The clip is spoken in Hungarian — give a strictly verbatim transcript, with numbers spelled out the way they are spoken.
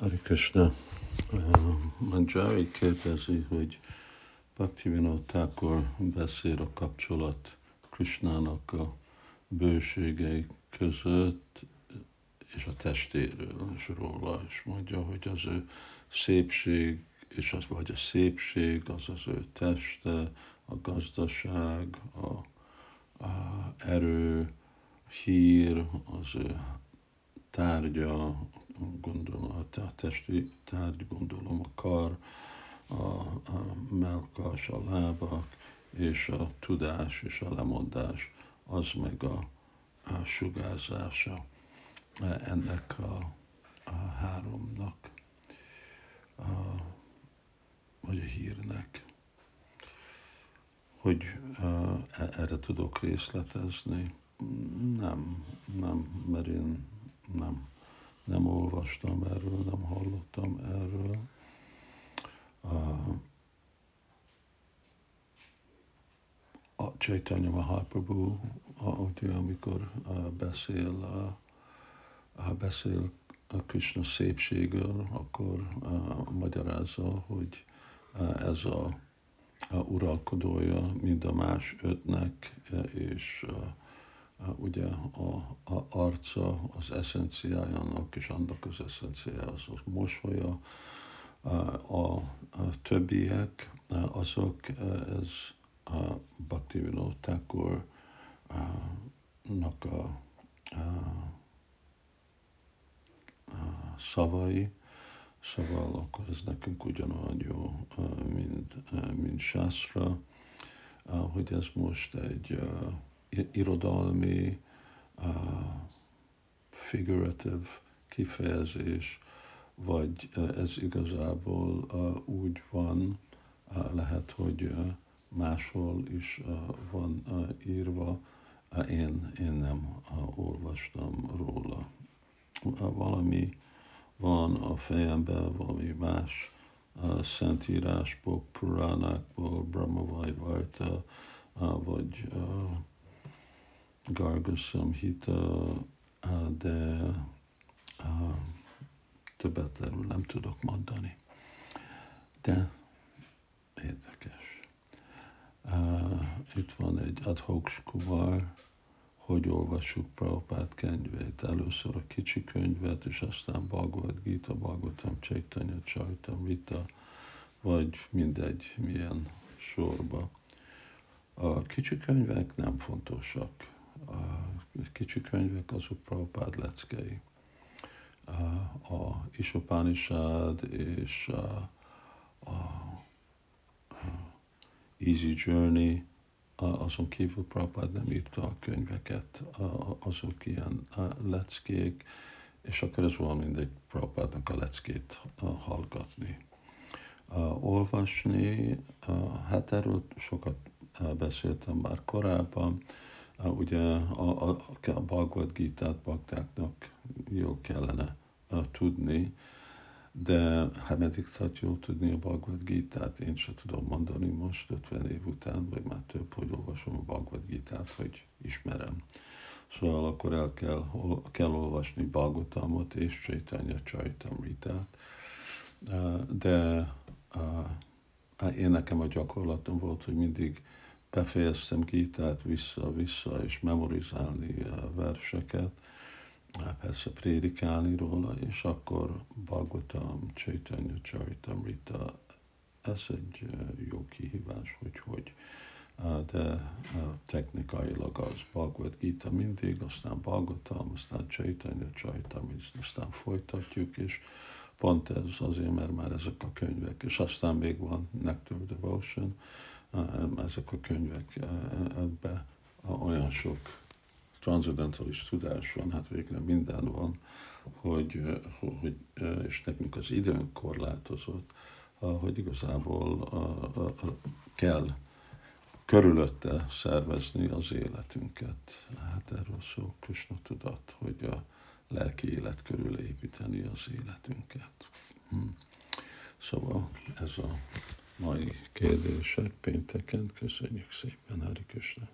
Hare Krishna. Mandzsári kérdezi, hogy Bhaktivinoda Ṭhākura beszél a kapcsolat Kṛṣṇának a bőségei között és a testéről, és róla, és mondja, hogy az ő szépség, és az, vagy a szépség, az az ő teste, a gazdaság, a, a erő, a hír, az ő tárgya, gondolom, a testi tárgy, gondolom, a kar, a, a mellkas, a lábak, és a tudás, és a lemondás, az meg a, a sugárzása ennek a, a háromnak, a, vagy a hírnek. Hogy a, erre tudok részletezni? Nem, nem, mert én nem, nem olvastam erről, nem hallottam erről. A, a Caitanya Mahāprabhu, ugye, amikor a, beszél a, Ha beszél a Kṛṣṇa szépségről, akkor uh, magyarázza, hogy uh, ez a, a uralkodója mind a más ötnek, és uh, uh, ugye a, a arca az eszenciájának, és annak az eszenciája az a mosolya, uh, a, a többiek, uh, azok uh, ez a Bhaktivinoda Ṭhākura-nak uh, a uh, szavai, szóval akkor ez nekünk ugyanolyan jó, mint, mint sászra, hogy ez most egy irodalmi, figuratív kifejezés, vagy ez igazából úgy van, lehet, hogy máshol is van írva, én, én nem olvastam róla. Valami van a fejemben, valami más uh, szentírásból, puránákból, Brahma vaivarta, uh, vagy uh, Gargosszam hita, uh, de uh, többet erről nem tudok mondani. De érdekes. Uh, itt van egy adhoks kumar, hogy olvassuk Prabhupád könyvét. Először a kicsi könyvet, és aztán Bhagavad-gītā, Bhagavatam, Caitanya-caritāmṛta, vagy mindegy, milyen sorba. A kicsi könyvek nem fontosak. A kicsi könyvek azok Prabhupád leckei. A Isopánisád és a, a, a Easy Journey, azon kívül Prabhupád nem írta a könyveket, azok ilyen leckék, és akkor ez van mindegy Prabhupádnak a leckét hallgatni. Olvasni, hát erről sokat beszéltem már korábban, ugye a Bhagavad-gítát baktáknak jól kellene tudni, de hát meddig tart jól tudni a Bhagavad-gítát, én sem tudom mondani most, ötven év után, vagy már több, hogy olvasom a Bhagavad-gítát, hogy ismerem. Szóval akkor el kell, kell olvasni Bhagavatamot és Caitanya-caritāmṛtát, de én nekem a gyakorlatom volt, hogy mindig befejeztem gítát vissza-vissza, és memorizálni verseket, persze prédikálni róla, és akkor Bhagavatam, Caitanya-caritāmṛta, ez egy jó kihívás, hogy hogy, de technikailag az Bhagavad-gītā mindig, aztán Bhagavatam, aztán Caitanya-caritāmṛta, aztán folytatjuk, és pont ez azért, mert már ezek a könyvek, és aztán még van Nectar Devotion, ezek a könyvek, ebbe olyan sok transzendentális tudás van, hát végre minden van, hogy, hogy, és nekünk az időnk korlátozott, hogy igazából kell körülötte szervezni az életünket. Hát erről szól Kṛṣṇa tudat, hogy a lelki élet körül építeni az életünket. Hm. Szóval ez a mai kérdések pénteken. Köszönjük szépen, Hare Kṛṣṇa!